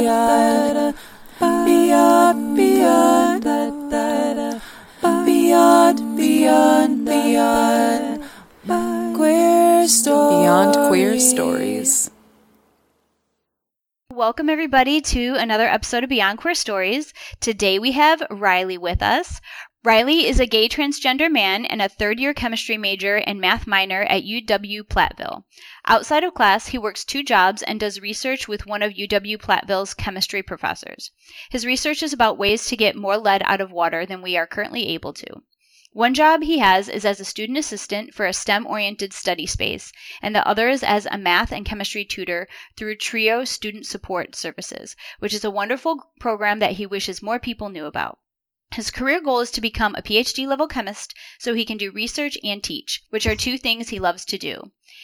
Beyond Queer Stories. Welcome everybody to another episode of Beyond Queer Stories. Today we have Riley with us. Riley is a gay transgender man and a third-year chemistry major and math minor at UW-Platteville. Outside of class, he works two jobs and does research with one of UW-Platteville's chemistry professors. His research is about ways to get more lead out of water than we are currently able to. One job he has is as a student assistant for a STEM-oriented study space, and the other is as a math and chemistry tutor through TRIO Student Support Services, which is a wonderful program that he wishes more people knew about. His career goal is to become a PhD-level chemist so he can do research and teach, which are two things he loves to do.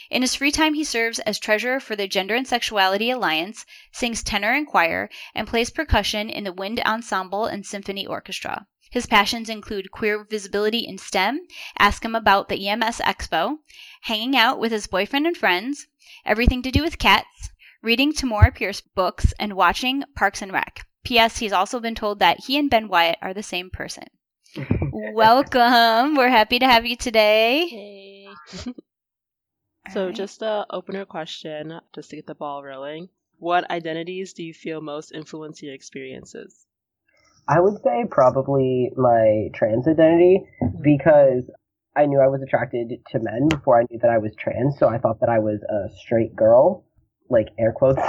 In his free time, he serves as treasurer for the Gender and Sexuality Alliance, sings tenor and choir, and plays percussion in the wind ensemble and symphony orchestra. His passions include queer visibility in STEM, ask him about the EMS Expo, hanging out with his boyfriend and friends, everything to do with cats, reading Tamora Pierce books, and watching Parks and Rec. P.S. He's also been told that he and Ben Wyatt are the same person. Welcome. We're happy to have you today. Hey. So just an opener question, just to get the ball rolling. What identities do you feel most influence your experiences? I would say probably my trans identity, because I knew I was attracted to men before I knew that I was trans, so I thought that I was a straight girl, like air quotes,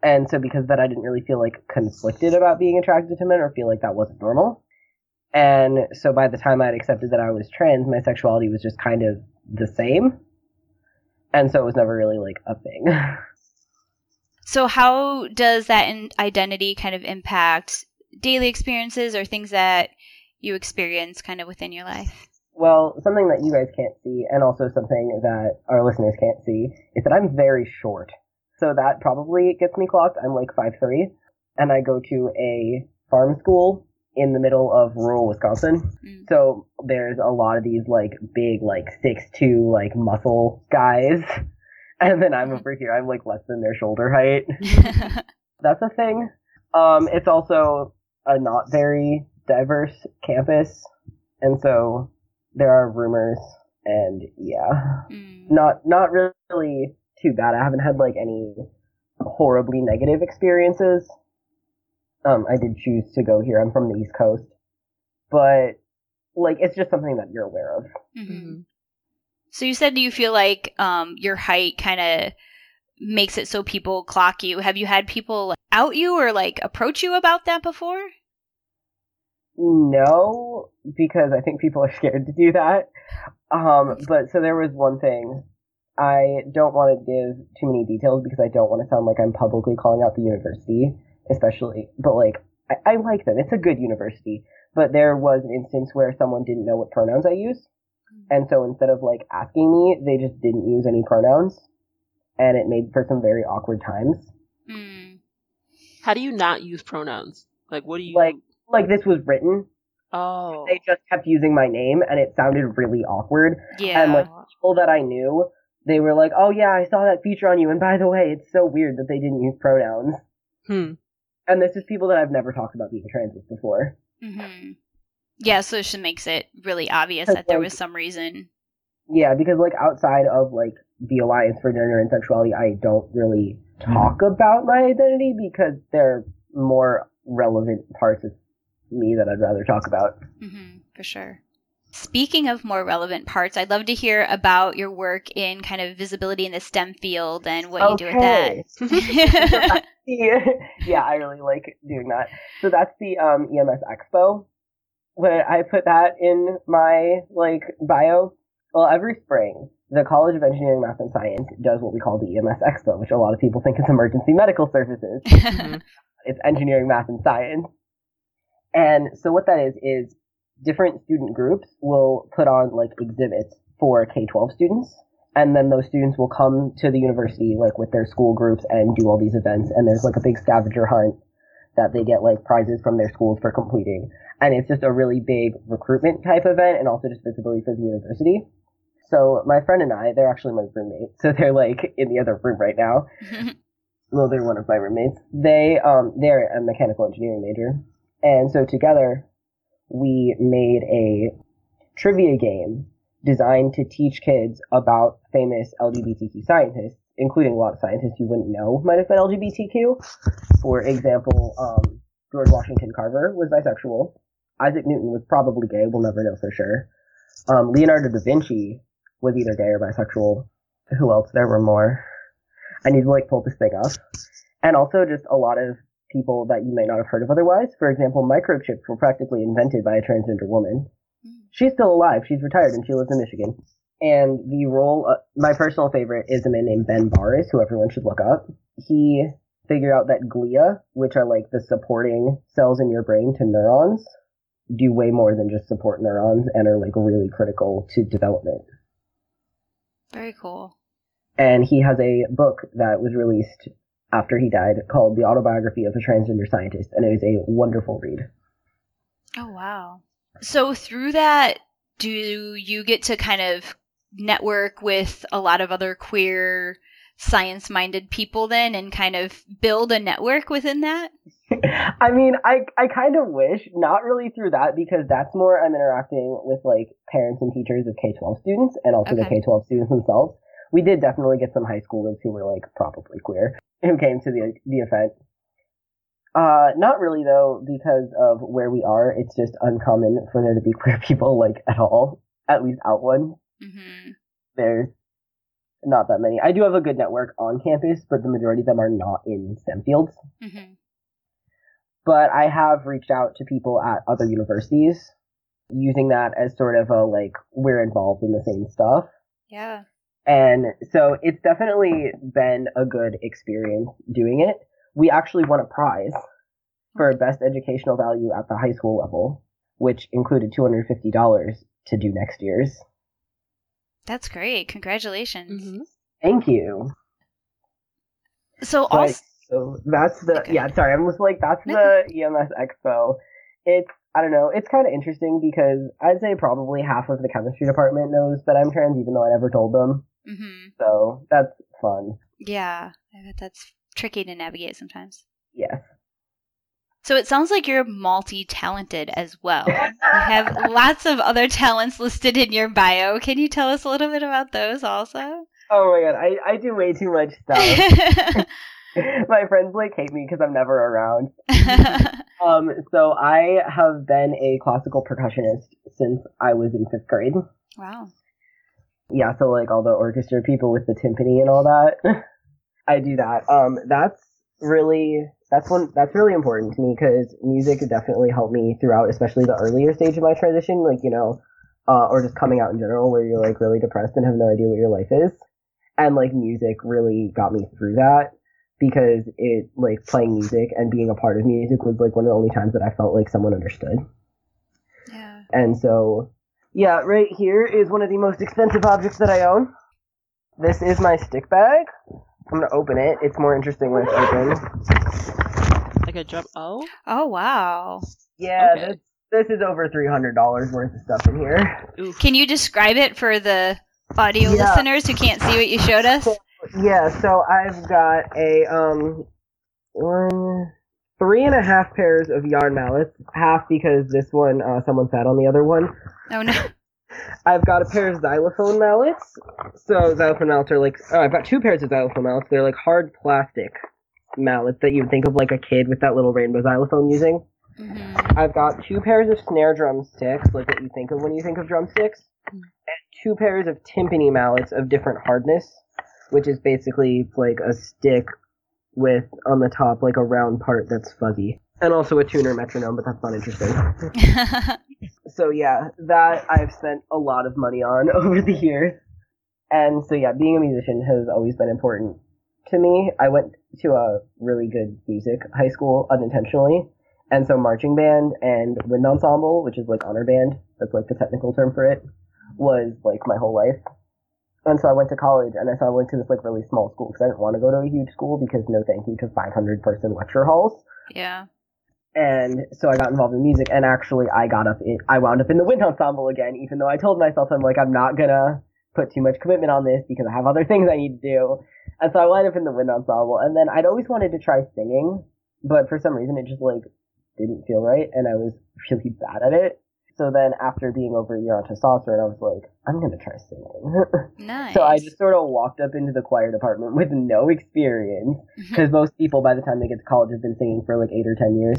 and so because of that I didn't really feel like conflicted about being attracted to men or feel like that wasn't normal, and so by the time I had accepted that I was trans, my sexuality was just kind of the same, and so it was never really like a thing. So how does that identity kind of impact daily experiences or things that you experience kind of within your life? Well, something that you guys can't see, and also something that our listeners can't see, is that I'm very short. So that probably gets me clocked. I'm like 5'3", and I go to a farm school in the middle of rural Wisconsin. Mm. So there's a lot of these like big like 6'2", like muscle guys, and then I'm over here. I'm like less than their shoulder height. That's a thing. It's also a not very diverse campus, and so there are rumors, and not really too bad. I haven't had like any horribly negative experiences. I did choose to go here. I'm from the East Coast, but like it's just something that you're aware of. Mm-hmm. So you said, do you feel like your height kind of makes it so people clock you? Have you had people out you or like approach you about that before? No, because I think people are scared to do that. But so there was one thing. I don't want to give too many details because I don't want to sound like I'm publicly calling out the university, especially, but like I like them. It's a good university, but there was an instance where someone didn't know what pronouns I use, and so instead of like asking me, they just didn't use any pronouns. And it made for some very awkward times. Mm. How do you not use pronouns? Like, what do you... Like this was written. Oh. They just kept using my name, and it sounded really awkward. Yeah. And, like, people that I knew, they were like, oh, yeah, I saw that feature on you, and by the way, it's so weird that they didn't use pronouns. Hmm. And this is people that I've never talked about being trans with before. Mm-hmm. Yeah, so it just makes it really obvious that there was some reason. Yeah, because, like, outside of, like, the Alliance for Gender and Sexuality, I don't really talk about my identity because there are more relevant parts of me that I'd rather talk about. Mm-hmm, for sure. Speaking of more relevant parts, I'd love to hear about your work in kind of visibility in the STEM field and what you do with that. Yeah, I really like doing that. So that's the EMS Expo. When I put that in my, like, bio, well, every spring, the College of Engineering, Math, and Science does what we call the EMS Expo, which a lot of people think is emergency medical services. It's engineering, math, and science. And so what that is different student groups will put on, like, exhibits for K-12 students, and then those students will come to the university, like, with their school groups and do all these events, and there's, like, a big scavenger hunt that they get, like, prizes from their schools for completing. And it's just a really big recruitment type event and also just visibility for the university. So my friend and I, they're actually my roommate, so they're, like, in the other room right now. well, they're one of my roommates. They're a mechanical engineering major. And so together we made a trivia game designed to teach kids about famous LGBTQ scientists, including a lot of scientists you wouldn't know might have been LGBTQ. For example, George Washington Carver was bisexual. Isaac Newton was probably gay. We'll never know for sure. Leonardo da Vinci was either gay or bisexual. Who else? There were more. I need to, pull this thing up. And also just a lot of people that you might not have heard of otherwise. For example, microchips were practically invented by a transgender woman. She's still alive. She's retired, and she lives in Michigan. And the role, my personal favorite is a man named Ben Barres, who everyone should look up. He figured out that glia, which are, the supporting cells in your brain to neurons, do way more than just support neurons and are, really critical to development. Very cool. And he has a book that was released after he died called The Autobiography of a Transgender Scientist, and it is a wonderful read. Oh, wow. So through that, do you get to kind of network with a lot of other queer science-minded people then and kind of build a network within that? I mean, I kind of wish, not really through that, because that's more I'm interacting with, parents and teachers of K-12 students and also the K-12 students themselves. We did definitely get some high schoolers who were, probably queer, who came to the event. Not really, though, because of where we are. It's just uncommon for there to be queer people, at all, at least out one. Mm-hmm. There's not that many. I do have a good network on campus, but the majority of them are not in STEM fields. Mm-hmm. But I have reached out to people at other universities using that as sort of a, we're involved in the same stuff. Yeah. And so it's definitely been a good experience doing it. We actually won a prize for best educational value at the high school level, which included $250 to do next year's. That's great. Congratulations. Mm-hmm. Thank you. So that's the, okay. Yeah, sorry. I'm just that's the EMS Expo. It's, I don't know, it's kind of interesting because I'd say probably half of the chemistry department knows that I'm trans, even though I never told them. Mm-hmm. So that's fun. Yeah, I bet that's tricky to navigate sometimes. Yeah. So it sounds like you're multi-talented as well. You have lots of other talents listed in your bio. Can you tell us a little bit about those also? Oh my god, I do way too much stuff. My friends hate me because I'm never around. So I have been a classical percussionist since I was in 5th grade. Wow. Yeah, so all the orchestra people with the timpani and all that. I do that. That's really important to me because music definitely helped me throughout, especially the earlier stage of my transition, or just coming out in general where you're really depressed and have no idea what your life is. And music really got me through that because it playing music and being a part of music was one of the only times that I felt someone understood. Yeah. And so yeah, right here is one of the most expensive objects that I own. This is my stick bag. I'm going to open it. It's more interesting when it's open. Like a drop? Oh? Oh, wow. Yeah, okay. This is over $300 worth of stuff in here. Ooh. Can you describe it for the audio listeners who can't see what you showed us? So I've got 3.5 pairs of yarn mallets, half because this one, someone sat on the other one. Oh, no. I've got a pair of xylophone mallets. So xylophone mallets are I've got 2 pairs of xylophone mallets. They're hard plastic mallets that you would think of a kid with that little rainbow xylophone using. Mm-hmm. I've got 2 pairs of snare drum sticks, what you think of when you think of drumsticks. Mm-hmm. And 2 pairs of timpani mallets of different hardness, which is basically a stick with, on the top, a round part that's fuzzy. And also a tuner metronome, but that's not interesting. So yeah, that I've spent a lot of money on over the years. And so yeah, being a musician has always been important to me. I went to a really good music high school unintentionally. And so marching band and wind ensemble, which is honor band, that's the technical term for it, was my whole life. And so I went to college, and I went to this really small school because I didn't want to go to a huge school because no thank you to 500-person lecture halls. Yeah. And so I got involved in music, and actually I wound up in the wind ensemble again, even though I told myself I'm not gonna put too much commitment on this because I have other things I need to do. And so I wound up in the wind ensemble. And then I'd always wanted to try singing, but for some reason it just like didn't feel right. And I was really bad at it. So then after being over a year on testosterone, I was like, I'm going to try singing. Nice. So I just sort of walked up into the choir department with no experience because most people by the time they get to college have been singing for like 8 or 10 years.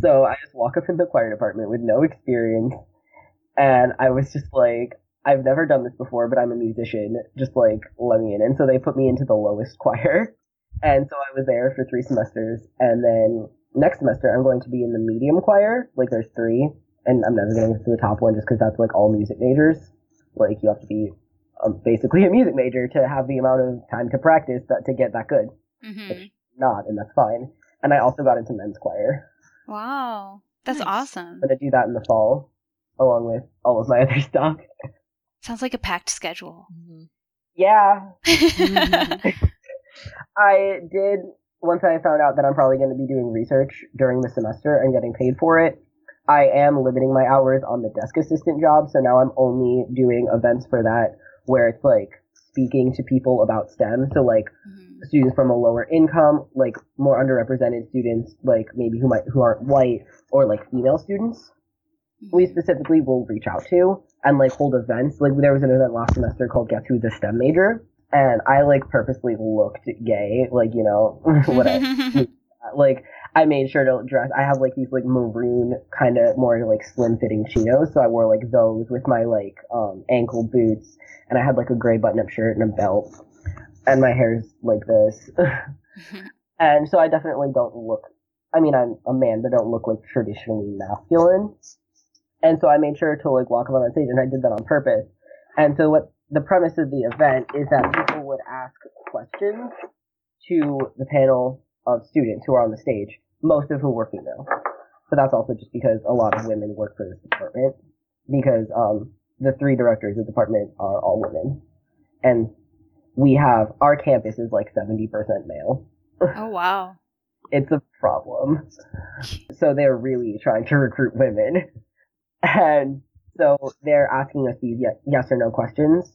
So I just walk up in the choir department with no experience. And I was just like, I've never done this before, but I'm a musician. Just like, let me in. And so they put me into the lowest choir. And so I was there for 3 semesters. And then next semester, I'm going to be in the medium choir. Like, there's 3. And I'm never going to get to the top one just because that's like all music majors. Like, you have to be basically a music major to have the amount of time to practice that to get that good. Mm-hmm. It's not, and that's fine. And I also got into men's choir. Wow. That's awesome. I'm going to do that in the fall, along with all of my other stuff. Sounds like a packed schedule. Mm-hmm. Yeah. I did, once I found out that I'm probably going to be doing research during the semester and getting paid for it, I am limiting my hours on the desk assistant job, so now I'm only doing events for that where it's like speaking to people about STEM, so like students from a lower income, like more underrepresented students, like maybe who aren't white, or like female students. We specifically will reach out to and like hold events. Like there was an event last semester called Guess Who's a STEM Major, and I like purposely looked gay, like, you know, whatever. Like I made sure to dress. I have like these like maroon kind of more like slim fitting chinos, so I wore like those with my like ankle boots, and I had like a gray button up shirt and a belt, and my hair's like this. And so I definitely don't look. I mean, I'm a man, but don't look like traditionally masculine. And so I made sure to like walk up on that stage, and I did that on purpose. And so what the premise of the event is that people would ask questions to the panel of students who are on the stage, most of whom were female. But that's also just because a lot of women work for this department, because the 3 directors of the department are all women. And we have, our campus is like 70% male. Oh, wow. It's a problem. So they're really trying to recruit women. And so they're asking us these yes or no questions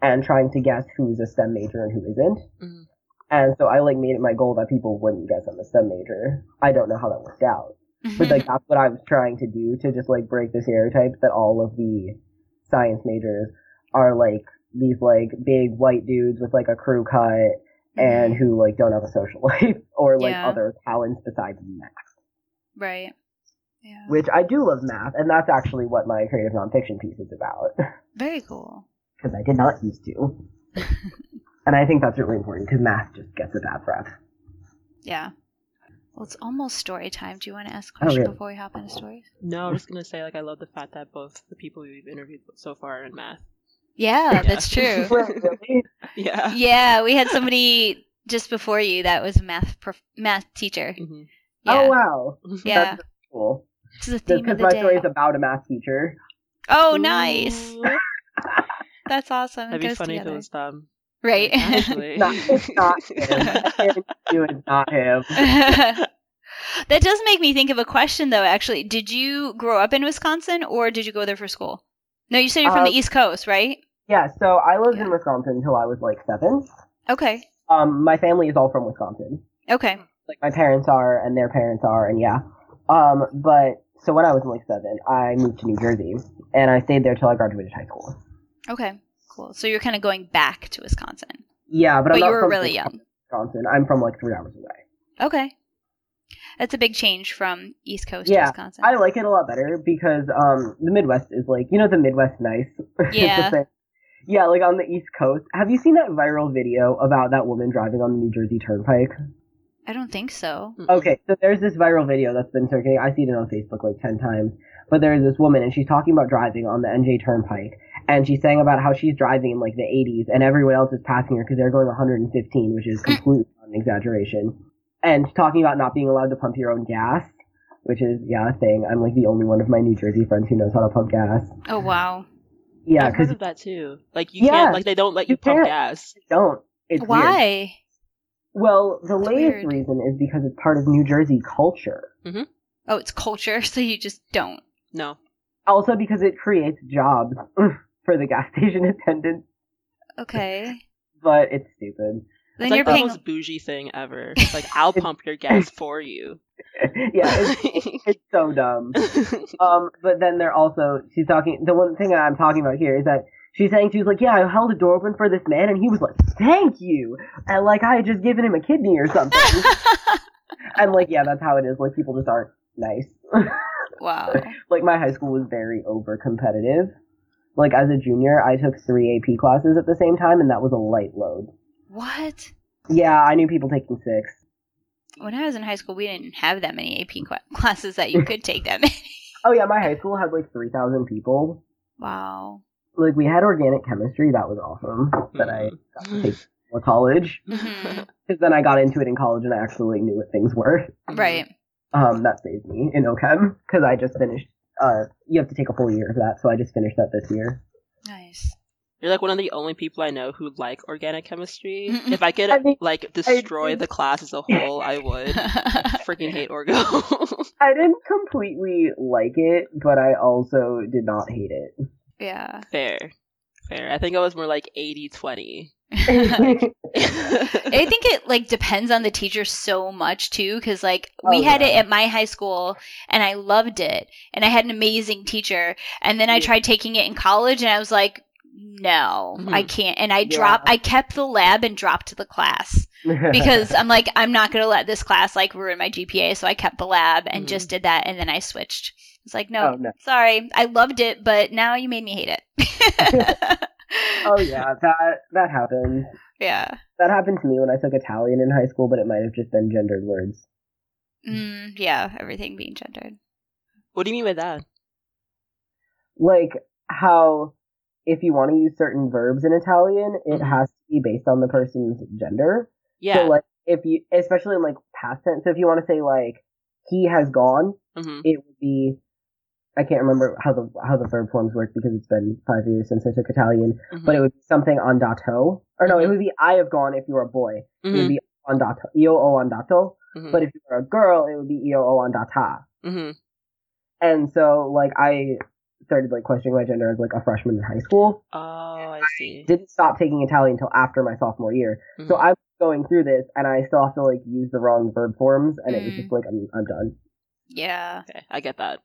and trying to guess who's a STEM major and who isn't. Mm-hmm. And so I like made it my goal that people wouldn't guess I'm a STEM major. I don't know how that worked out. But like that's what I was trying to do, to just like break the stereotype that all of the science majors are like these like big white dudes with like a crew cut and who like don't have a social life or like other talents besides math. Right. Yeah. Which I do love math, and that's actually what my creative nonfiction piece is about. Very cool. Because I did not used to. And I think that's really important because math just gets a bad rap. Yeah. Well, it's almost story time. Do you want to ask a question before we hop into stories? No, I'm just going to say, like, I love the fact that both the people we've interviewed so far are in math. Yeah, that's true. Yeah. Yeah, we had somebody just before you that was a math teacher. Mm-hmm. Yeah. Oh, wow. Yeah. That's cool. Because my story is about a math teacher. Oh, nice. That's awesome. That'd be funny if it was them. Right. Actually. It's not him. That does make me think of a question, though, actually. Did you grow up in Wisconsin, or did you go there for school? No, you said you're from the East Coast, right? Yeah, so I lived in Wisconsin until I was, like, 7. Okay. My family is all from Wisconsin. Okay. Like, my parents are, and their parents are, and yeah. But so when I was like 7, I moved to New Jersey, and I stayed there till I graduated high school. Okay, cool. So you're kind of going back to Wisconsin. Yeah, but I'm not you were from really young. Wisconsin. I'm from like 3 hours away. Okay, that's a big change from East Coast to Wisconsin. I like it a lot better because the Midwest is like, you know, the Midwest nice. Yeah. Yeah, like on the East Coast. Have you seen that viral video about that woman driving on the New Jersey Turnpike? I don't think so. Okay, so there's this viral video that's been circulating. I've seen it on Facebook like 10 times. But there's this woman, and she's talking about driving on the NJ Turnpike. And she's saying about how she's driving in like the 80s, and everyone else is passing her because they're going 115, which is completely an exaggeration. And she's talking about not being allowed to pump your own gas, which is, a thing. I'm like the only one of my New Jersey friends who knows how to pump gas. Oh, wow. Yeah, because of that, too. Like, you can't, like, they don't let you pump gas. They don't. It's Why? Weird. Well, the latest reason is because it's part of New Jersey culture. Mm-hmm. Oh, it's culture, so you just don't. No. Also because it creates jobs. for the gas station attendant. Okay. But it's stupid. Then it's like the most bougie thing ever. It's like, I'll pump your gas for you. Yeah, it's so dumb. But then they're also, she's talking, the one thing I'm talking about here is that she's saying, she was like, yeah, I held the door open for this man, and he was like, thank you. And like, I had just given him a kidney or something. And like, yeah, that's how it is. Like, people just aren't nice. Wow. Like, my high school was very over-competitive. Like, as a junior, I took 3 AP classes at the same time, and that was a light load. What? Yeah, I knew people taking 6. When I was in high school, we didn't have that many AP classes that you could take that many. Oh, yeah, my high school had, like, 3,000 people. Wow. Like, we had organic chemistry. That was awesome that I got to take for college. Because then I got into it in college, and I actually knew what things were. Right. That saved me in OChem, because I just finished. You have to take a full year of that, so I just finished that this year. Nice. You're like one of the only people I know who like organic chemistry. Mm-mm. If I could, like, destroy the class as a whole, I would. I freaking hate orgo. I didn't completely like it, but I also did not hate it. Yeah. Fair. I think I was more like 80-20. I think it, like, depends on the teacher so much, too, because, like, we had it at my high school, and I loved it, and I had an amazing teacher, and then I tried taking it in college, and I was like, no, I can't. And I kept the lab and dropped the class because I'm like, I'm not going to let this class like ruin my GPA. So I kept the lab and just did that. And then I switched. It's like, no, sorry. I loved it, but now you made me hate it. Oh yeah. That happened. Yeah. That happened to me when I took Italian in high school, but it might've just been gendered words. Yeah. Everything being gendered. What do you mean by that? Like how, if you want to use certain verbs in Italian, it has to be based on the person's gender. Yeah. So, like, if you, especially in, like, past tense, so if you want to say, like, he has gone, it would be, I can't remember how the verb forms work because it's been 5 years since I took Italian, but it would be something andato. Or no, it would be I have gone if you were a boy. It would be andato, io ho andato. But if you were a girl, it would be io ho andata. And so, like, I started, like, questioning my gender as, like, a freshman in high school. Oh, I see. I didn't stop taking Italian until after my sophomore year. So I'm going through this, and I still have to, like, use the wrong verb forms, and it was just like, I'm done. Yeah. Okay, I get that.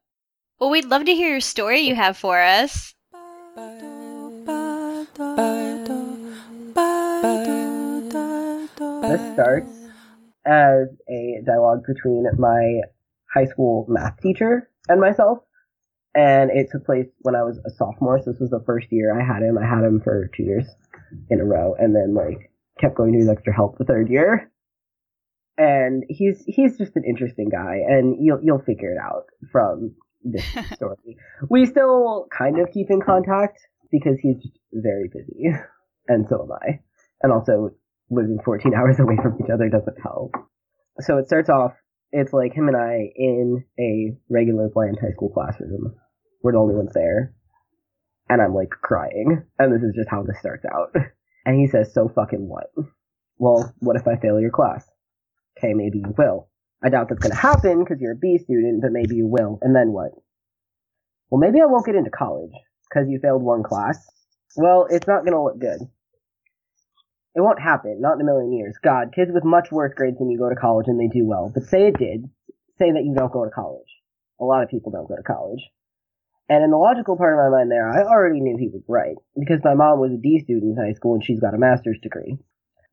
Well, we'd love to hear your story you have for us. This starts as a dialogue between my high school math teacher and myself. And it took place when I was a sophomore, so this was the first year I had him. I had him for 2 years in a row, and then, like, kept going to his extra help the third year. And he's just an interesting guy, and you'll figure it out from this story. We still kind of keep in contact, because he's just very busy, and so am I. And also, living 14 hours away from each other doesn't help. So it starts off, it's, like, him and I in a regular bland high school classroom. We're the only ones there, and I'm, like, crying, and this is just how this starts out. And he says, so fucking what? Well, what if I fail your class? Okay, maybe you will. I doubt that's gonna happen, because you're a B student, but maybe you will, and then what? Well, maybe I won't get into college, because you failed one class. Well, it's not gonna look good. It won't happen, not in a million years. God, kids with much worse grades than you go to college and they do well. But say it did, say that you don't go to college. A lot of people don't go to college. And in the logical part of my mind there, I already knew he was right, because my mom was a D student in high school and she's got a master's degree.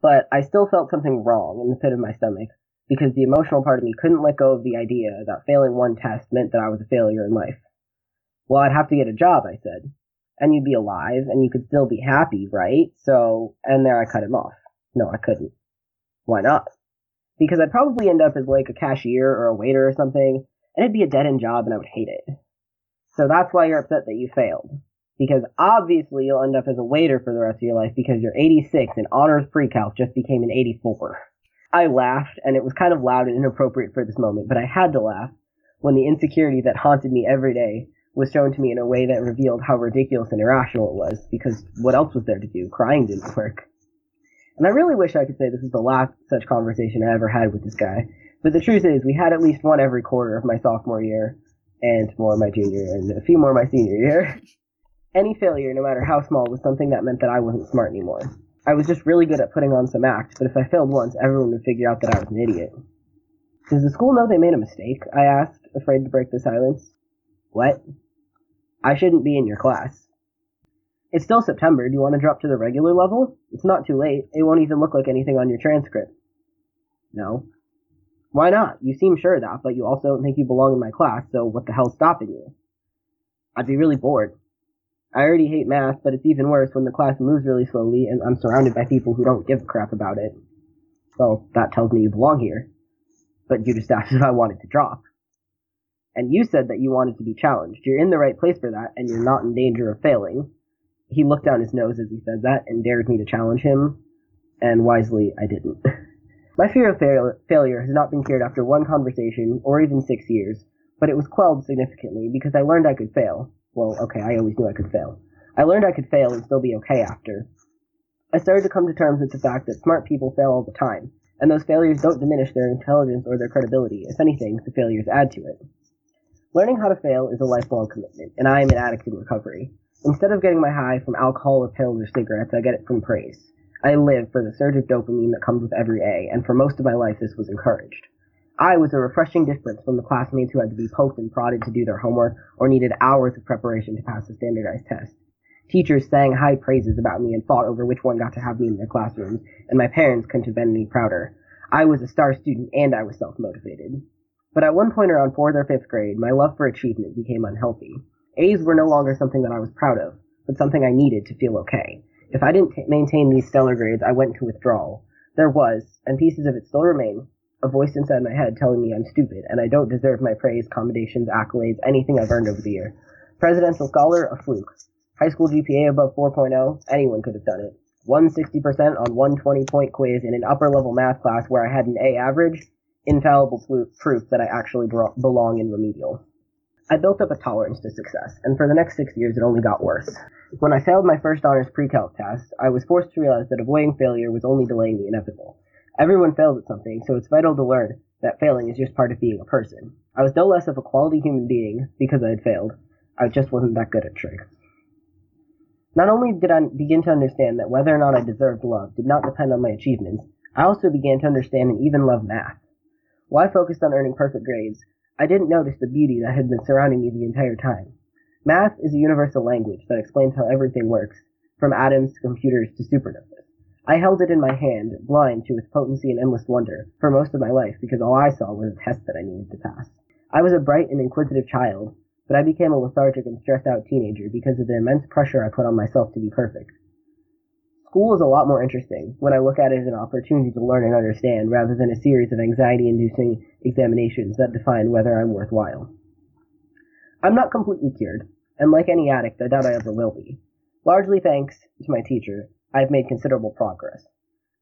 But I still felt something wrong in the pit of my stomach, because the emotional part of me couldn't let go of the idea that failing one test meant that I was a failure in life. Well, I'd have to get a job, I said. And you'd be alive, and you could still be happy, right? So, and there I cut him off. No, I couldn't. Why not? Because I'd probably end up as, like, a cashier or a waiter or something, and it'd be a dead-end job, and I would hate it. So that's why you're upset that you failed. Because obviously you'll end up as a waiter for the rest of your life because you're 86 and honors pre-calc just became an 84. I laughed, and it was kind of loud and inappropriate for this moment, but I had to laugh when the insecurity that haunted me every day was shown to me in a way that revealed how ridiculous and irrational it was, because what else was there to do? Crying didn't work. And I really wish I could say this is the last such conversation I ever had with this guy, but the truth is we had at least one every quarter of my sophomore year, and more my junior, and a few more my senior year. Any failure, no matter how small, was something that meant that I wasn't smart anymore. I was just really good at putting on some act, but if I failed once, everyone would figure out that I was an idiot. Does the school know they made a mistake? I asked, afraid to break the silence. What? I shouldn't be in your class. It's still September. Do you want to drop to the regular level? It's not too late. It won't even look like anything on your transcript. No. Why not? You seem sure of that, but you also don't think you belong in my class, so what the hell's stopping you? I'd be really bored. I already hate math, but it's even worse when the class moves really slowly and I'm surrounded by people who don't give a crap about it. Well, that tells me you belong here. But you just asked if I wanted to drop. And you said that you wanted to be challenged. You're in the right place for that, and you're not in danger of failing. He looked down his nose as he said that and dared me to challenge him, and wisely, I didn't. My fear of failure has not been cured after one conversation, or even 6 years, but it was quelled significantly because I learned I could fail. Well, okay, I always knew I could fail. I learned I could fail and still be okay after. I started to come to terms with the fact that smart people fail all the time, and those failures don't diminish their intelligence or their credibility. If anything, the failures add to it. Learning how to fail is a lifelong commitment, and I am an addict in recovery. Instead of getting my high from alcohol or pills or cigarettes, I get it from praise. I live for the surge of dopamine that comes with every A, and for most of my life this was encouraged. I was a refreshing difference from the classmates who had to be poked and prodded to do their homework or needed hours of preparation to pass a standardized test. Teachers sang high praises about me and fought over which one got to have me in their classrooms, and my parents couldn't have been any prouder. I was a star student, and I was self-motivated. But at one point around 4th or 5th grade, my love for achievement became unhealthy. A's were no longer something that I was proud of, but something I needed to feel okay. If I didn't maintain these stellar grades, I went to withdrawal. There was, and pieces of it still remain, a voice inside my head telling me I'm stupid, and I don't deserve my praise, commendations, accolades, anything I've earned over the year. Presidential scholar, a fluke. High school GPA above 4.0, anyone could have done it. 160% on 120-point quiz in an upper-level math class where I had an A average, infallible proof that I actually belong in remedial. I built up a tolerance to success, and for the next 6 years it only got worse. When I failed my first honors pre-calc test, I was forced to realize that avoiding failure was only delaying the inevitable. Everyone fails at something, so it's vital to learn that failing is just part of being a person. I was no less of a quality human being because I had failed. I just wasn't that good at tricks. Not only did I begin to understand that whether or not I deserved love did not depend on my achievements, I also began to understand and even love math. While I focused on earning perfect grades, I didn't notice the beauty that had been surrounding me the entire time. Math is a universal language that explains how everything works, from atoms to computers to supernovas. I held it in my hand, blind to its potency and endless wonder, for most of my life because all I saw was a test that I needed to pass. I was a bright and inquisitive child, but I became a lethargic and stressed-out teenager because of the immense pressure I put on myself to be perfect. School is a lot more interesting when I look at it as an opportunity to learn and understand rather than a series of anxiety-inducing examinations that define whether I'm worthwhile. I'm not completely cured, and like any addict, I doubt I ever will be. Largely thanks to my teacher, I've made considerable progress.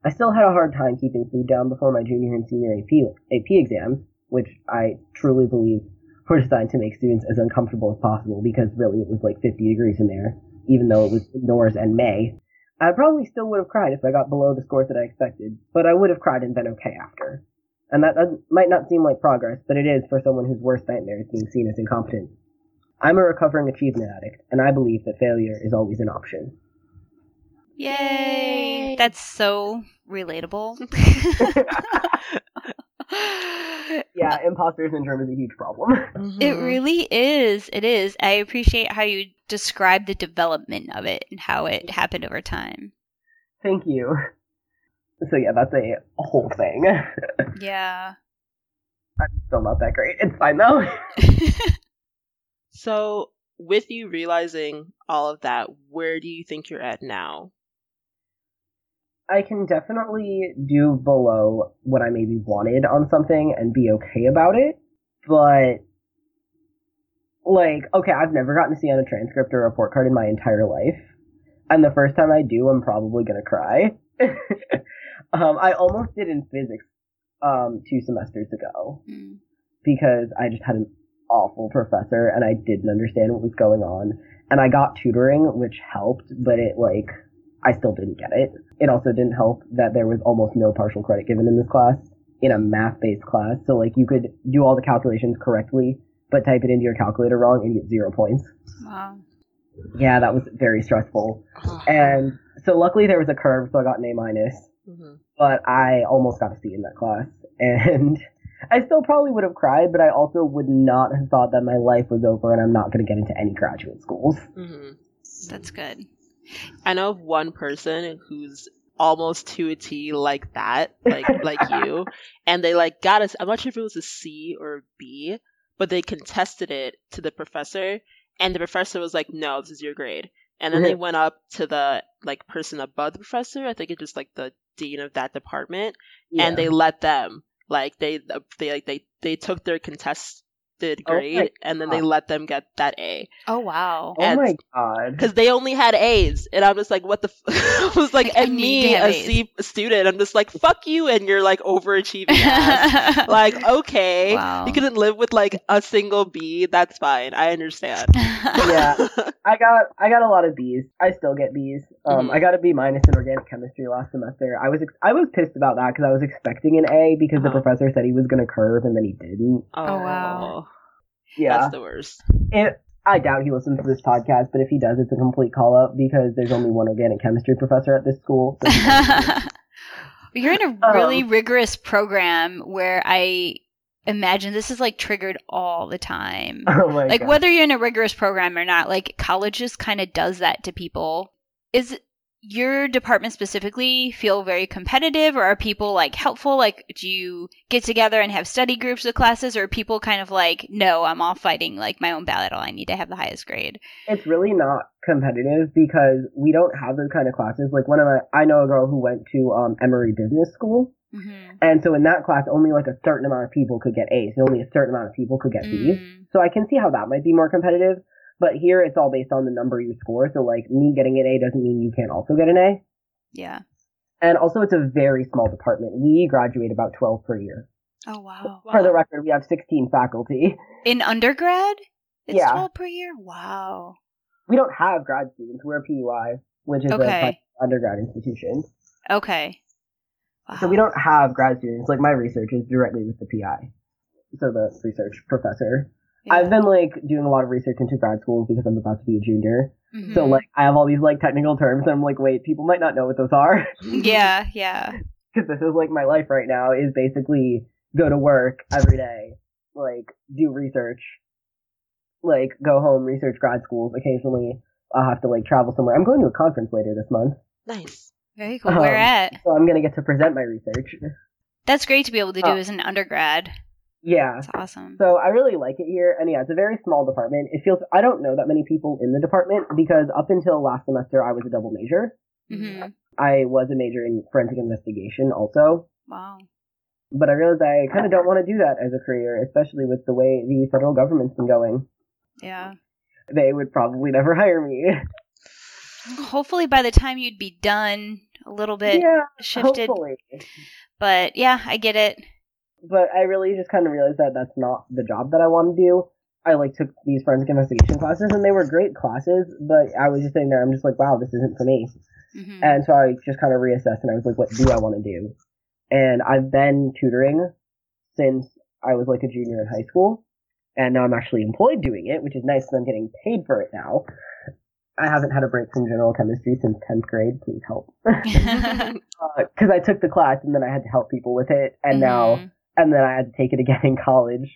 I still had a hard time keeping food down before my junior and senior AP exams, which I truly believe were designed to make students as uncomfortable as possible because really it was like 50 degrees in there, even though it was indoors and May. I probably still would have cried if I got below the score that I expected, but I would have cried and been okay after. And that might not seem like progress, but it is for someone whose worst nightmare is being seen as incompetent. I'm a recovering achievement addict, and I believe that failure is always an option. Yay! That's so relatable. Yeah, imposter syndrome is a huge problem. Mm-hmm. It really is. It is. I appreciate how you describe the development of it and how it happened over time. Thank you. So yeah, that's a whole thing. Yeah. I'm still not that great. It's fine though. So, with you realizing all of that, where do you think you're at now? I can definitely do below what I maybe wanted on something and be okay about it, but, like, okay, I've never gotten to see on a transcript or a report card in my entire life, and the first time I do, I'm probably gonna cry. I almost did in physics 2 semesters ago, because I just had an awful professor, and I didn't understand what was going on, and I got tutoring, which helped, but it, like, I still didn't get it. It also didn't help that there was almost no partial credit given in this class, in a math-based class, so, like, you could do all the calculations correctly, but type it into your calculator wrong and get 0 points. Wow. Yeah, that was very stressful. And so luckily there was a curve, so I got an A-. Mm-hmm. But I almost got a C in that class. And I still probably would have cried, but I also would not have thought that my life was over and I'm not going to get into any graduate schools. Mm-hmm. That's good. I know of one person who's almost to a T like that, like you, and they like got us. I'm not sure if it was a C or a B, but they contested it to the professor, and the professor was like, "No, this is your grade." And then they went up to the like person above the professor. I think it's just like the dean of that department, and they let them like they took their contest. Grade, oh, and then they let them get that A. Oh wow! And, oh my god! Because they only had A's, and I'm just like, what the? I was like, and me, a C student, I'm just like, fuck you, and you're like overachieving ass. Like, okay, wow. You couldn't live with like a single B. That's fine. I understand. Yeah, I got a lot of B's. I still get B's. I got a B- in organic chemistry last semester. I was pissed about that because I was expecting an A because the professor said he was gonna curve, and then he didn't. Oh wow. Yeah. That's the worst. I doubt he listens to this podcast, but if he does, it's a complete call-up because there's only one organic chemistry professor at this school. So you're in a really rigorous program where I imagine this is, like, triggered all the time. Oh my God. Whether you're in a rigorous program or not, like, college just kind of does that to people. Is your department specifically feel very competitive, or are people like helpful? Like, do you get together and have study groups with classes, or are people kind of like, no, I'm all fighting like my own battle. I need to have the highest grade. It's really not competitive because we don't have those kind of classes. Like I know a girl who went to Emory Business School. Mm-hmm. And so in that class, only like a certain amount of people could get A's and only a certain amount of people could get B's. So I can see how that might be more competitive. But here, it's all based on the number you score. So, like, me getting an A doesn't mean you can't also get an A. Yeah. And also, it's a very small department. We graduate about 12 per year. Oh, wow. For the record, we have 16 faculty. In undergrad? It's 12 per year? Wow. We don't have grad students. We're a PUI, which is an undergrad institution. Okay. Wow. So we don't have grad students. Like, my research is directly with the PI. So the research professor. Yeah. I've been, like, doing a lot of research into grad schools because I'm about to be a junior. Mm-hmm. So, like, I have all these, like, technical terms. And I'm like, wait, people might not know what those are. Yeah, yeah. Because this is, like, my life right now is basically go to work every day, like, do research, like, go home, research grad schools. Occasionally, I'll have to, like, travel somewhere. I'm going to a conference later this month. Nice. Very cool. Where at? So I'm going to get to present my research. That's great to be able to do as an undergrad. Yeah. That's awesome. So I really like it here. And yeah, it's a very small department. It feels, I don't know that many people in the department because up until last semester, I was a double major. Mm-hmm. I was a major in forensic investigation also. Wow. But I realized I kind of don't want to do that as a career, especially with the way the federal government's been going. Yeah. They would probably never hire me. Hopefully by the time you'd be done a little bit shifted. Hopefully. But yeah, I get it. But I really just kind of realized that that's not the job that I want to do. I, like, took these forensic investigation classes, and they were great classes, but I was just sitting there, I'm just like, wow, this isn't for me. Mm-hmm. And so I just kind of reassessed, and I was like, what do I want to do? And I've been tutoring since I was, like, a junior in high school, and now I'm actually employed doing it, which is nice, because I'm getting paid for it now. I haven't had a break from general chemistry since 10th grade, please help. Because I took the class, and then I had to help people with it, and now... And then I had to take it again in college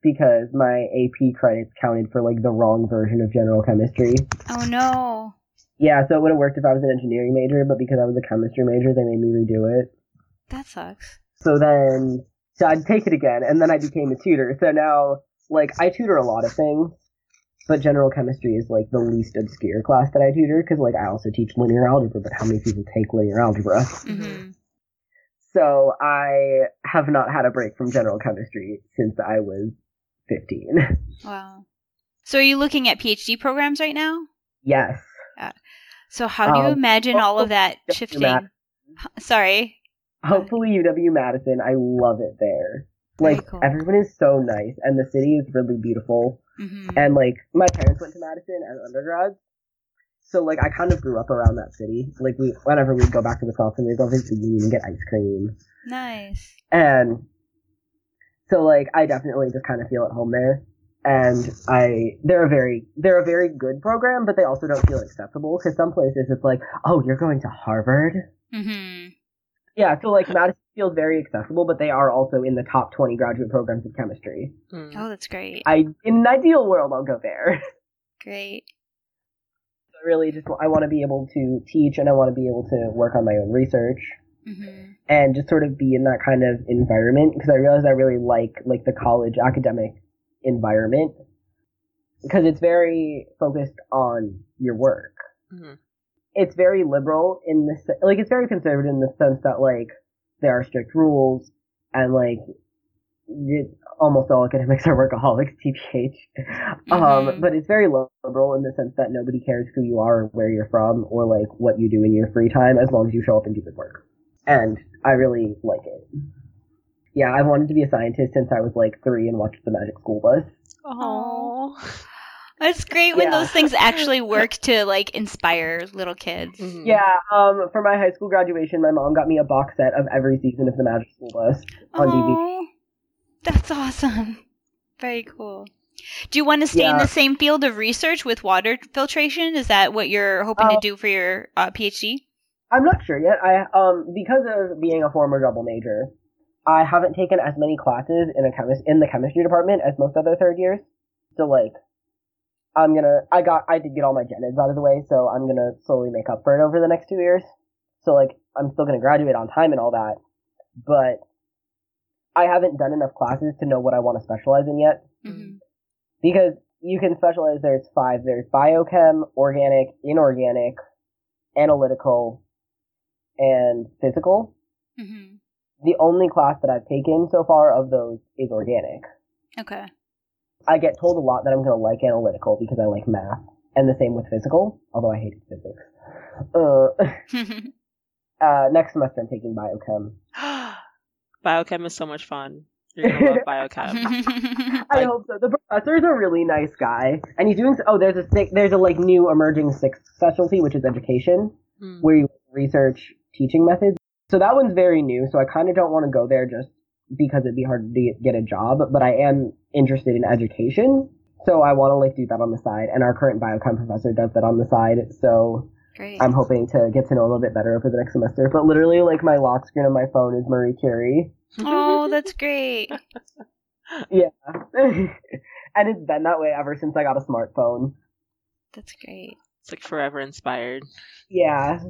because my AP credits counted for, like, the wrong version of general chemistry. Oh, no. Yeah, so it would have worked if I was an engineering major, but because I was a chemistry major, they made me redo it. That sucks. So I'd take it again, and then I became a tutor. So now, like, I tutor a lot of things, but general chemistry is, like, the least obscure class that I tutor because, like, I also teach linear algebra, but how many people take linear algebra? Mm-hmm. So I have not had a break from general chemistry since I was 15. Wow. So are you looking at PhD programs right now? Yes. So how do you imagine all of that shifting? Sorry. Hopefully UW-Madison. I love it there. Like, cool. Everyone is so nice, and the city is really beautiful. Mm-hmm. And, like, my parents went to Madison as undergrads. So, like, I kind of grew up around that city. Like, whenever we'd go back to Wisconsin, we'd go visit the Union and get ice cream. Nice. And so, like, I definitely just kind of feel at home there. And they're a very good program, but they also don't feel acceptable because some places it's like, oh, you're going to Harvard? Mm-hmm. Yeah, so like Madison feels very accessible, but they are also in the top 20 graduate programs of chemistry. Mm. Oh, that's great. In an ideal world, I'll go there. Great. So really, I want to be able to teach, and I want to be able to work on my own research. Mm-hmm. And just sort of be in that kind of environment, because I realized I really like the college academic environment, because it's very focused on your work. Mm-hmm. It's very liberal in the it's very conservative in the sense that like there are strict rules and like almost all academics are workaholics, TBH. Mm-hmm. But it's very liberal in the sense that nobody cares who you are or where you're from or like what you do in your free time as long as you show up and do good work. And I really like it. Yeah, I wanted to be a scientist since I was like 3 and watched The Magic School Bus. Oh. It's great when those things actually work to, like, inspire little kids. Mm-hmm. Yeah, for my high school graduation, my mom got me a box set of every season of The Magic School Bus on DVD. That's awesome. Very cool. Do you want to stay in the same field of research with water filtration? Is that what you're hoping to do for your PhD? I'm not sure yet. Because of being a former double major, I haven't taken as many classes in the chemistry department as most other third years. So, like... I did get all my gen eds out of the way, so I'm gonna slowly make up for it over the next 2 years. So, like, I'm still gonna graduate on time and all that, but I haven't done enough classes to know what I want to specialize in yet. Mm-hmm. Because you can specialize, there's 5, there's biochem, organic, inorganic, analytical, and physical. Mm-hmm. The only class that I've taken so far of those is organic. Okay. I get told a lot that I'm going to like analytical because I like math, and the same with physical, although I hated physics. Next semester I'm taking biochem. Biochem is so much fun. You're going to love biochem. I hope so. The professor's a really nice guy, and he's doing there's a like new emerging 6th specialty, which is education, where you research teaching methods. So that one's very new, so I kind of don't want to go there just because it'd be hard to get a job, but I am interested in education, so I want to like do that on the side, and our current biochem professor does that on the side, so great. I'm hoping to get to know a little bit better over the next semester, but literally like my lock screen on my phone is Marie Curie. Oh, that's great. Yeah. And it's been that way ever since I got a smartphone. That's great. It's like forever inspired. Yeah.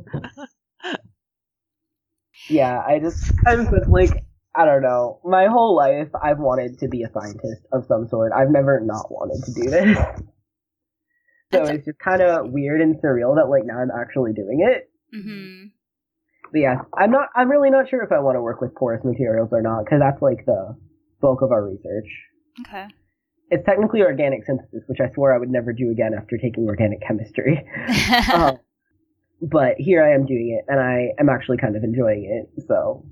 Yeah, I'm just like, I don't know. My whole life, I've wanted to be a scientist of some sort. I've never not wanted to do this. So it's just kind of weird and surreal that, like, now I'm actually doing it. Mm-hmm. But yeah, I'm really not sure if I want to work with porous materials or not, because that's, like, the bulk of our research. Okay. It's technically organic synthesis, which I swore I would never do again after taking organic chemistry. But here I am doing it, and I am actually kind of enjoying it, so...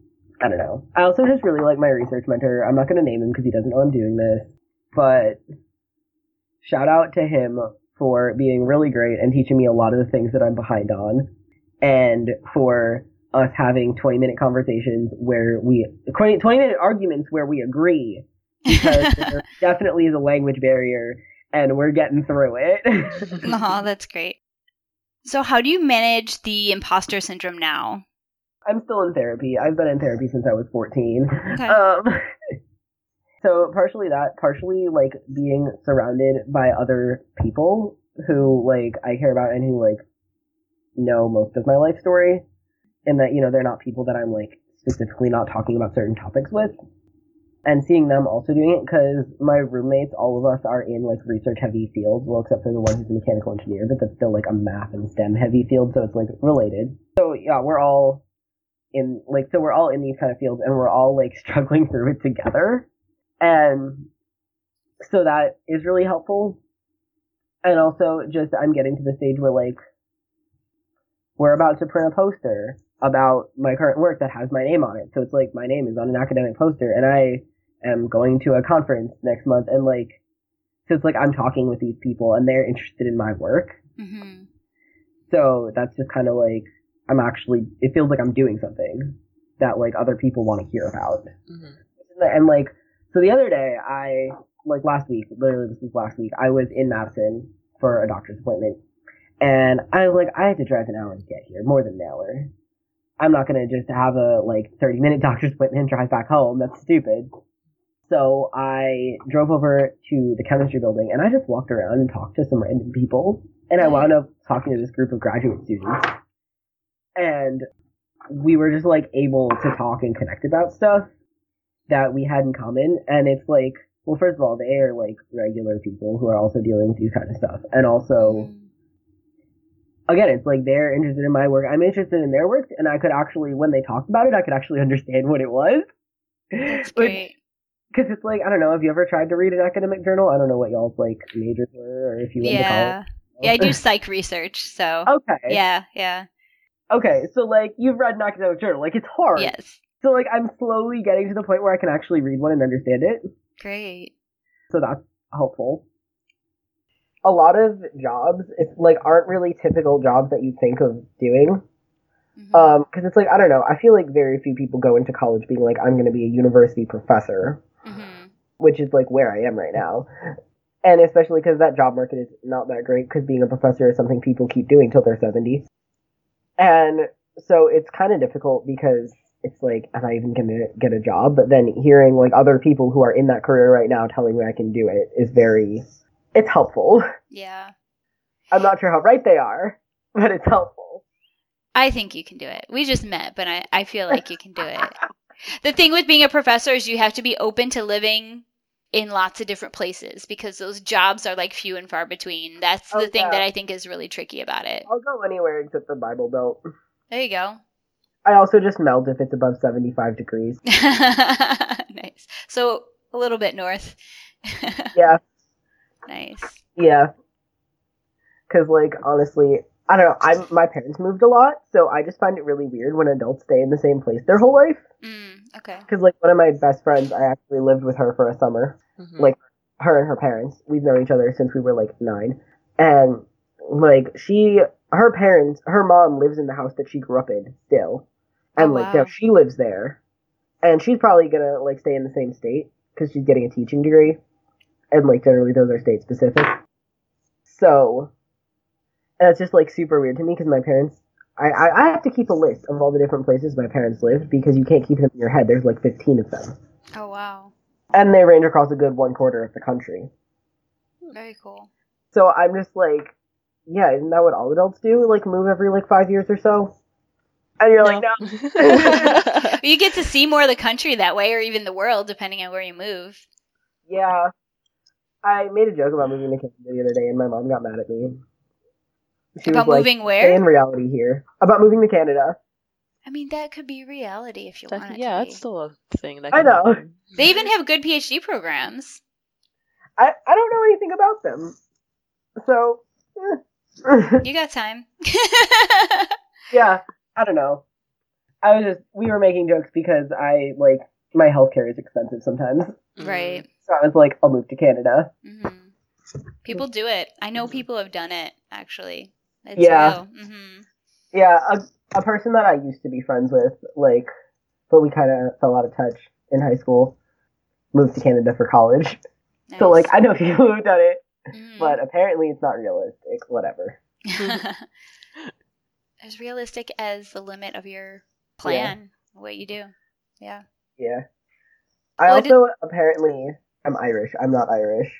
I don't know. I also just really like my research mentor. I'm not going to name him because he doesn't know I'm doing this, but shout out to him for being really great and teaching me a lot of the things that I'm behind on, and for us having 20-minute conversations where 20-minute arguments where we agree, because there definitely is a language barrier, and we're getting through it. Oh, that's great. So how do you manage the imposter syndrome now? I'm still in therapy. I've been in therapy since I was 14. Okay. So partially that, partially like being surrounded by other people who like I care about and who like know most of my life story, and that, you know, they're not people that I'm like specifically not talking about certain topics with, and seeing them also doing it, because my roommates, all of us are in like research heavy fields, well, except for the one who's a mechanical engineer, but that's still like a math and STEM heavy field, so it's like related. So yeah, we're all in these kind of fields, and we're all like struggling through it together, and so that is really helpful. And also just I'm getting to the stage where like we're about to print a poster about my current work that has my name on it, so it's like my name is on an academic poster, and I am going to a conference next month, and like so it's like I'm talking with these people and they're interested in my work. Mm-hmm. So that's just kind of like it feels like I'm doing something that, like, other people want to hear about. Mm-hmm. And, like, so the other day, I like last week, literally this was last week, I was in Madison for a doctor's appointment, and I had to drive an hour to get here, more than an hour. I'm not gonna just have a 30-minute doctor's appointment and drive back home. That's stupid. So I drove over to the chemistry building, and I just walked around and talked to some random people, and I wound up talking to this group of graduate students, and we were just able to talk and connect about stuff that we had in common. And it's well, first of all, they are regular people who are also dealing with these kind of stuff, and also, again, it's they're interested in my work, I'm interested in their work, and I could actually, when they talked about it, I could actually understand what it was. That's great. Because it's I don't know, have you ever tried to read an academic journal? I don't know what y'all's majors were, or if you went to college. Yeah, I do psych research, so. Okay. Yeah. Okay, so you've read an academic journal, it's hard. Yes. So I'm slowly getting to the point where I can actually read one and understand it. Great. So that's helpful. A lot of jobs, it's aren't really typical jobs that you think of doing. Mm-hmm. Because it's I don't know, I feel very few people go into college being I'm going to be a university professor, mm-hmm. which is where I am right now. And especially because that job market is not that great, because being a professor is something people keep doing till they're 70. And so it's kind of difficult because it's am I even going to get a job? But then hearing other people who are in that career right now telling me I can do it is it's helpful. Yeah. I'm not sure how right they are, but it's helpful. I think you can do it. We just met, but I feel like you can do it. The thing with being a professor is you have to be open to living in lots of different places, because those jobs are few and far between. That's the thing that I think is really tricky about it. I'll go anywhere except the Bible Belt. There you go. I also just melt if it's above 75 degrees. Nice. So a little bit north. Yeah. Nice. Yeah. Because, honestly, I don't know. My parents moved a lot, so I just find it really weird when adults stay in the same place their whole life. Okay. Because, one of my best friends, I actually lived with her for a summer. Mm-hmm. Her and her parents. We've known each other since we were, 9. And, her parents, her mom lives in the house that she grew up in still. And, now she lives there. And she's probably gonna, stay in the same state, because she's getting a teaching degree. And, generally those are state-specific. So, and it's just, super weird to me, because my parents... I have to keep a list of all the different places my parents lived, because you can't keep them in your head. There's, 15 of them. Oh, wow. And they range across a good one-quarter of the country. Very cool. So I'm just yeah, isn't that what all adults do? Move every, 5 years or so? And you're no. You get to see more of the country that way, or even the world, depending on where you move. Yeah. I made a joke about moving to Canada the other day, and my mom got mad at me. She about was moving where? Stay in reality here. About moving to Canada. I mean, that could be reality if you want it to be. It's still a thing. I know. Happen. They even have good PhD programs. I don't know anything about them. So, You got time. Yeah, I don't know. We were making jokes because my healthcare is expensive sometimes. Right. So I was I'll move to Canada. Mm-hmm. People do it. I know people have done it, actually. It's yeah. Mm-hmm. Yeah, a person that I used to be friends with, but we kind of fell out of touch in high school, moved to Canada for college. Nice. So, I know people who've done it, but apparently it's not realistic. Whatever. As realistic as the limit of your plan, what you do. Yeah. Yeah. I apparently am Irish. I'm not Irish.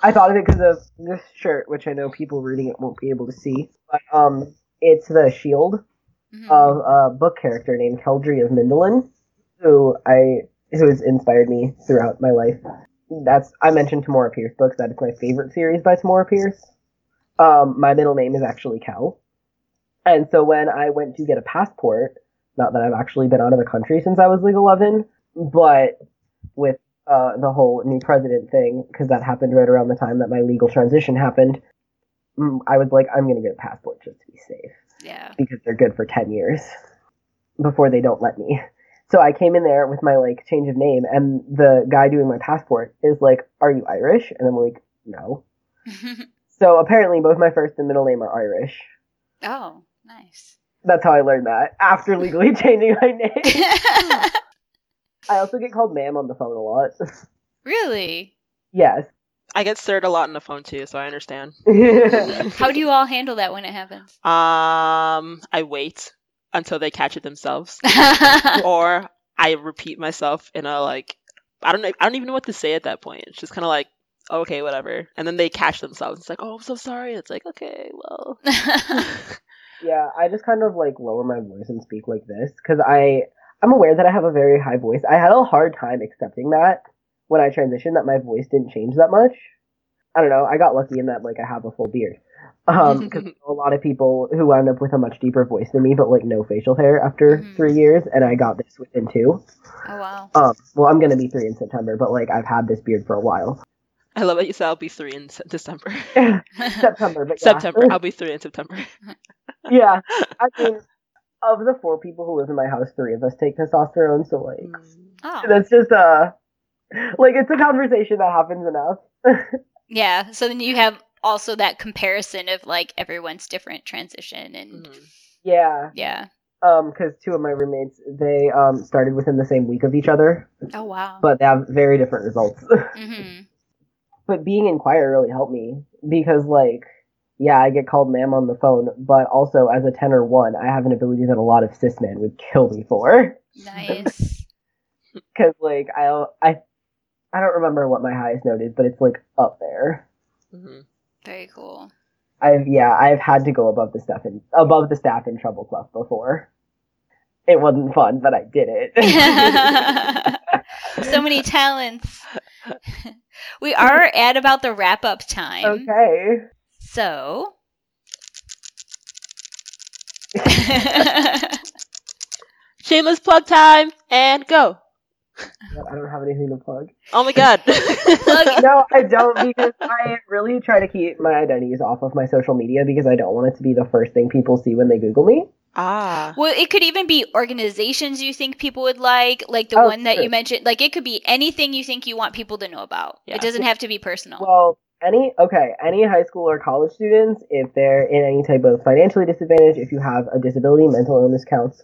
I thought of it because of this shirt, which I know people reading it won't be able to see. But it's the shield of a book character named Caldry of Mindelin, who has inspired me throughout my life. I mentioned Tamora Pierce books. That is my favorite series by Tamora Pierce. My middle name is actually Cal, and so when I went to get a passport, not that I've actually been out of the country since I was like 11. But with the whole new president thing, because that happened right around the time that my legal transition happened, I was I'm going to get a passport just to be safe. Yeah. Because they're good for 10 years before they don't let me. So I came in there with my, change of name, and the guy doing my passport is are you Irish? And I'm no. So apparently both my first and middle name are Irish. Oh, nice. That's how I learned that, after legally changing my name. I also get called ma'am on the phone a lot. Really? Yes. I get stirred a lot on the phone too, so I understand. How do you all handle that when it happens? I wait until they catch it themselves, or I repeat myself in a like, I don't even know what to say at that point. It's just kind of like, okay, whatever. And then they catch themselves. It's like, oh, I'm so sorry. It's like, okay, well. Yeah, I just kind of like lower my voice and speak like this because I'm aware that I have a very high voice. I had a hard time accepting that when I transitioned, that my voice didn't change that much. I don't know. I got lucky in that like I have a full beard. Because a lot of people who wound up with a much deeper voice than me, but like no facial hair after 3 years, and I got this within 2. Oh wow. Well, I'm gonna be 3 in September, but like I've had this beard for a while. I love it. You said I'll be 3 in December. September, but yeah. September. I'll be 3 in September. Yeah. I mean, of the 4 people who live in my house, 3 of us take testosterone. So like, that's just like it's a conversation that happens enough. Yeah. So then you have also that comparison of like everyone's different transition and yeah. Yeah. Because 2 of my roommates, they started within the same week of each other. Oh wow. But they have very different results. Mm-hmm. But being in choir really helped me because, like, yeah, I get called ma'am on the phone, but also as a tenor 1, I have an ability that a lot of cis men would kill me for. Nice. Because, like, I don't remember what my highest note is, but it's, like, up there. Mm-hmm. Very cool. I've had to go above the staff in treble clef before. It wasn't fun, but I did it. So many talents. We are at about the wrap-up time. Okay. So. Shameless plug time, and go. I don't have anything to plug. Oh my god. No, I don't, because I really try to keep my identities off of my social media because I don't want it to be the first thing people see when they Google me. Ah. Well, it could even be organizations you think people would like the one that true. You mentioned. Like, it could be anything you think you want people to know about. Yeah. It doesn't have to be personal. Well, any high school or college students, if they're in any type of financially disadvantaged, if you have a disability, mental illness counts,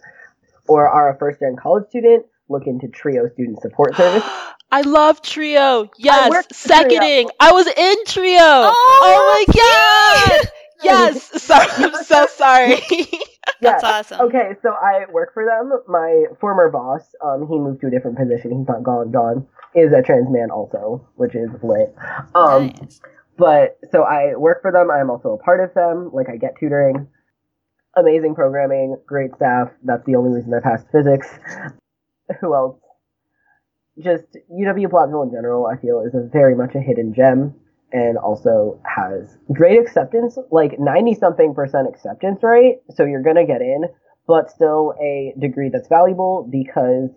or are a first-gen college student, look into TRIO Student Support Service. I love TRIO. Yes, seconding. I was in TRIO. Oh my god. Yes. Sorry, I'm so sorry. That's awesome. Okay, so I work for them. My former boss, he moved to a different position. He's not gone, is a trans man also, which is lit. Nice. But so I work for them. I'm also a part of them. Like, I get tutoring, amazing programming, great staff. That's the only reason I passed physics. Who else? Just UW-Platteville in general, I feel, is a very much a hidden gem. And also has great acceptance, like 90-something% acceptance rate. So you're going to get in, but still a degree that's valuable because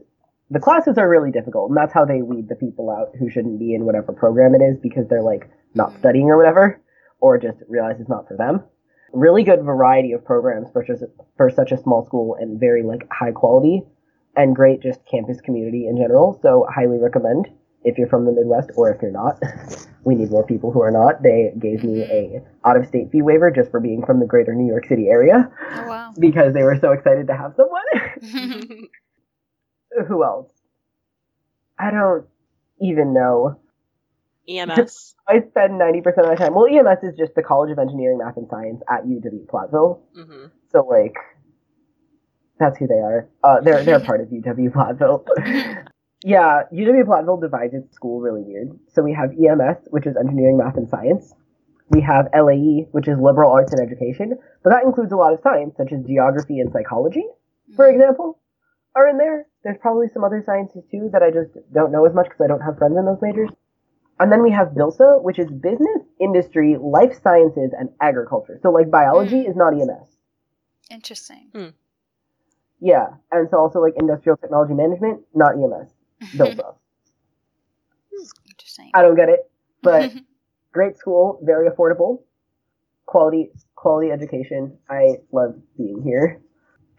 the classes are really difficult. And that's how they weed the people out who shouldn't be in whatever program it is because they're like not studying or whatever, or just realize it's not for them. Really good variety of programs for such a small school and very like high quality and great just campus community in general. So highly recommend. If you're from the Midwest, or if you're not, we need more people who are not. They gave me a out-of-state fee waiver just for being from the greater New York City area. Oh, wow. Because they were so excited to have someone. Who else? I don't even know. EMS. I spend 90% of my time. Well, EMS is just the College of Engineering, Math, and Science at UW-Platteville. Mm-hmm. So, like, that's who they are. They're part of UW-Platteville. Yeah, UW-Platteville divides its school really weird. So we have EMS, which is Engineering, Math, and Science. We have LAE, which is Liberal Arts and Education. But that includes a lot of science, such as geography and psychology, for example, are in there. There's probably some other sciences, too, that I just don't know as much because I don't have friends in those majors. And then we have BILSA, which is Business, Industry, Life Sciences, and Agriculture. So, like, biology is not EMS. Interesting. Mm. Yeah, and so also, like, Industrial Technology Management, not EMS. BILSA. Interesting. I don't get it, but great school, very affordable, quality education. I love being here.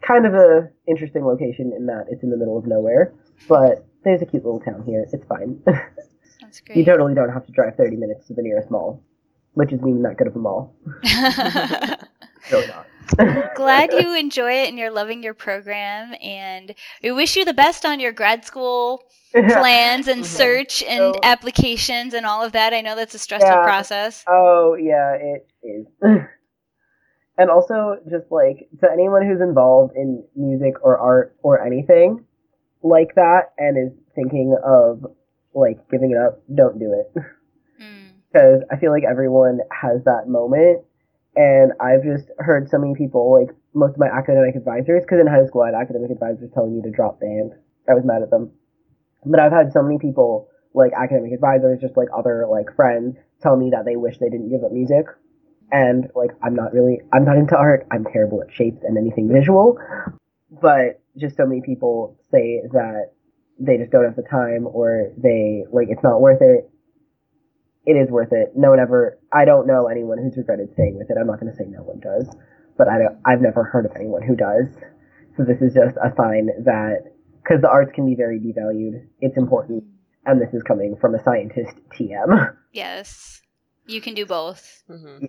Kind of a interesting location in that it's in the middle of nowhere, but there's a cute little town here. It's fine. That's great. You totally don't have to drive 30 minutes to the nearest mall, which is mean not good of a mall. Really not. We're glad you enjoy it and you're loving your program, and we wish you the best on your grad school plans and search and applications and all of that. I know that's a stressful process. Oh, yeah, it is. And also, just like, to anyone who's involved in music or art or anything like that and is thinking of, like, giving it up, don't do it. Because I feel like everyone has that moment. And I've just heard so many people, like, most of my academic advisors, because in high school I had academic advisors telling me to drop band. I was mad at them. But I've had so many people, like, academic advisors, just, like, other, like, friends tell me that they wish they didn't give up music. And, like, I'm not into art. I'm terrible at shapes and anything visual. But just so many people say that they just don't have the time, or they, like, it's not worth it. It is worth it. No one ever, I don't know anyone who's regretted staying with it. I'm not going to say no one does, but I've never heard of anyone who does. So this is just a sign that, because the arts can be very devalued, it's important. And this is coming from a scientist TM. Yes. You can do both. Mm-hmm.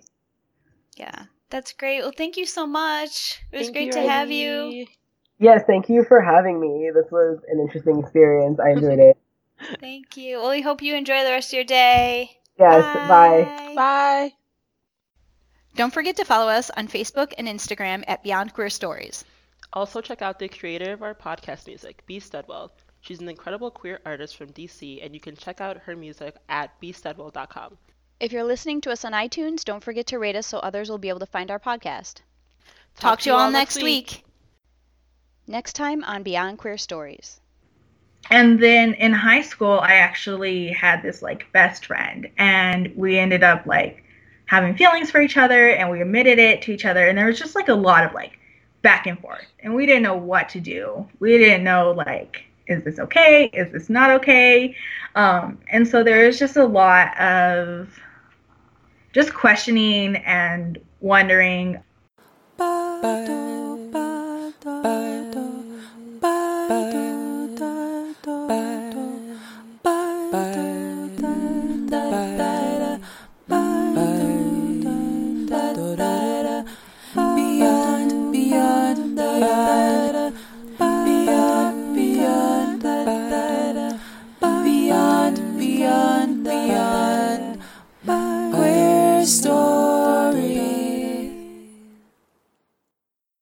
Yeah. That's great. Well, thank you so much. It was great to have you. Yes. Thank you for having me. This was an interesting experience. I enjoyed it. Thank you. Well, we hope you enjoy the rest of your day. Yes, bye. Bye. Don't forget to follow us on Facebook and Instagram at Beyond Queer Stories. Also check out the creator of our podcast music, B. Steadwell. She's an incredible queer artist from DC, and you can check out her music at bsteadwell.com. If you're listening to us on iTunes, don't forget to rate us so others will be able to find our podcast. Talk to you all next week. Next time on Beyond Queer Stories. And then in high school, I actually had this, like, best friend, and we ended up, like, having feelings for each other, and we admitted it to each other, and there was just, like, a lot of, like, back and forth, and we didn't know what to do. We didn't know, like, is this okay? Is this not okay? And so there was just a lot of just questioning and wondering. Bye. Bye.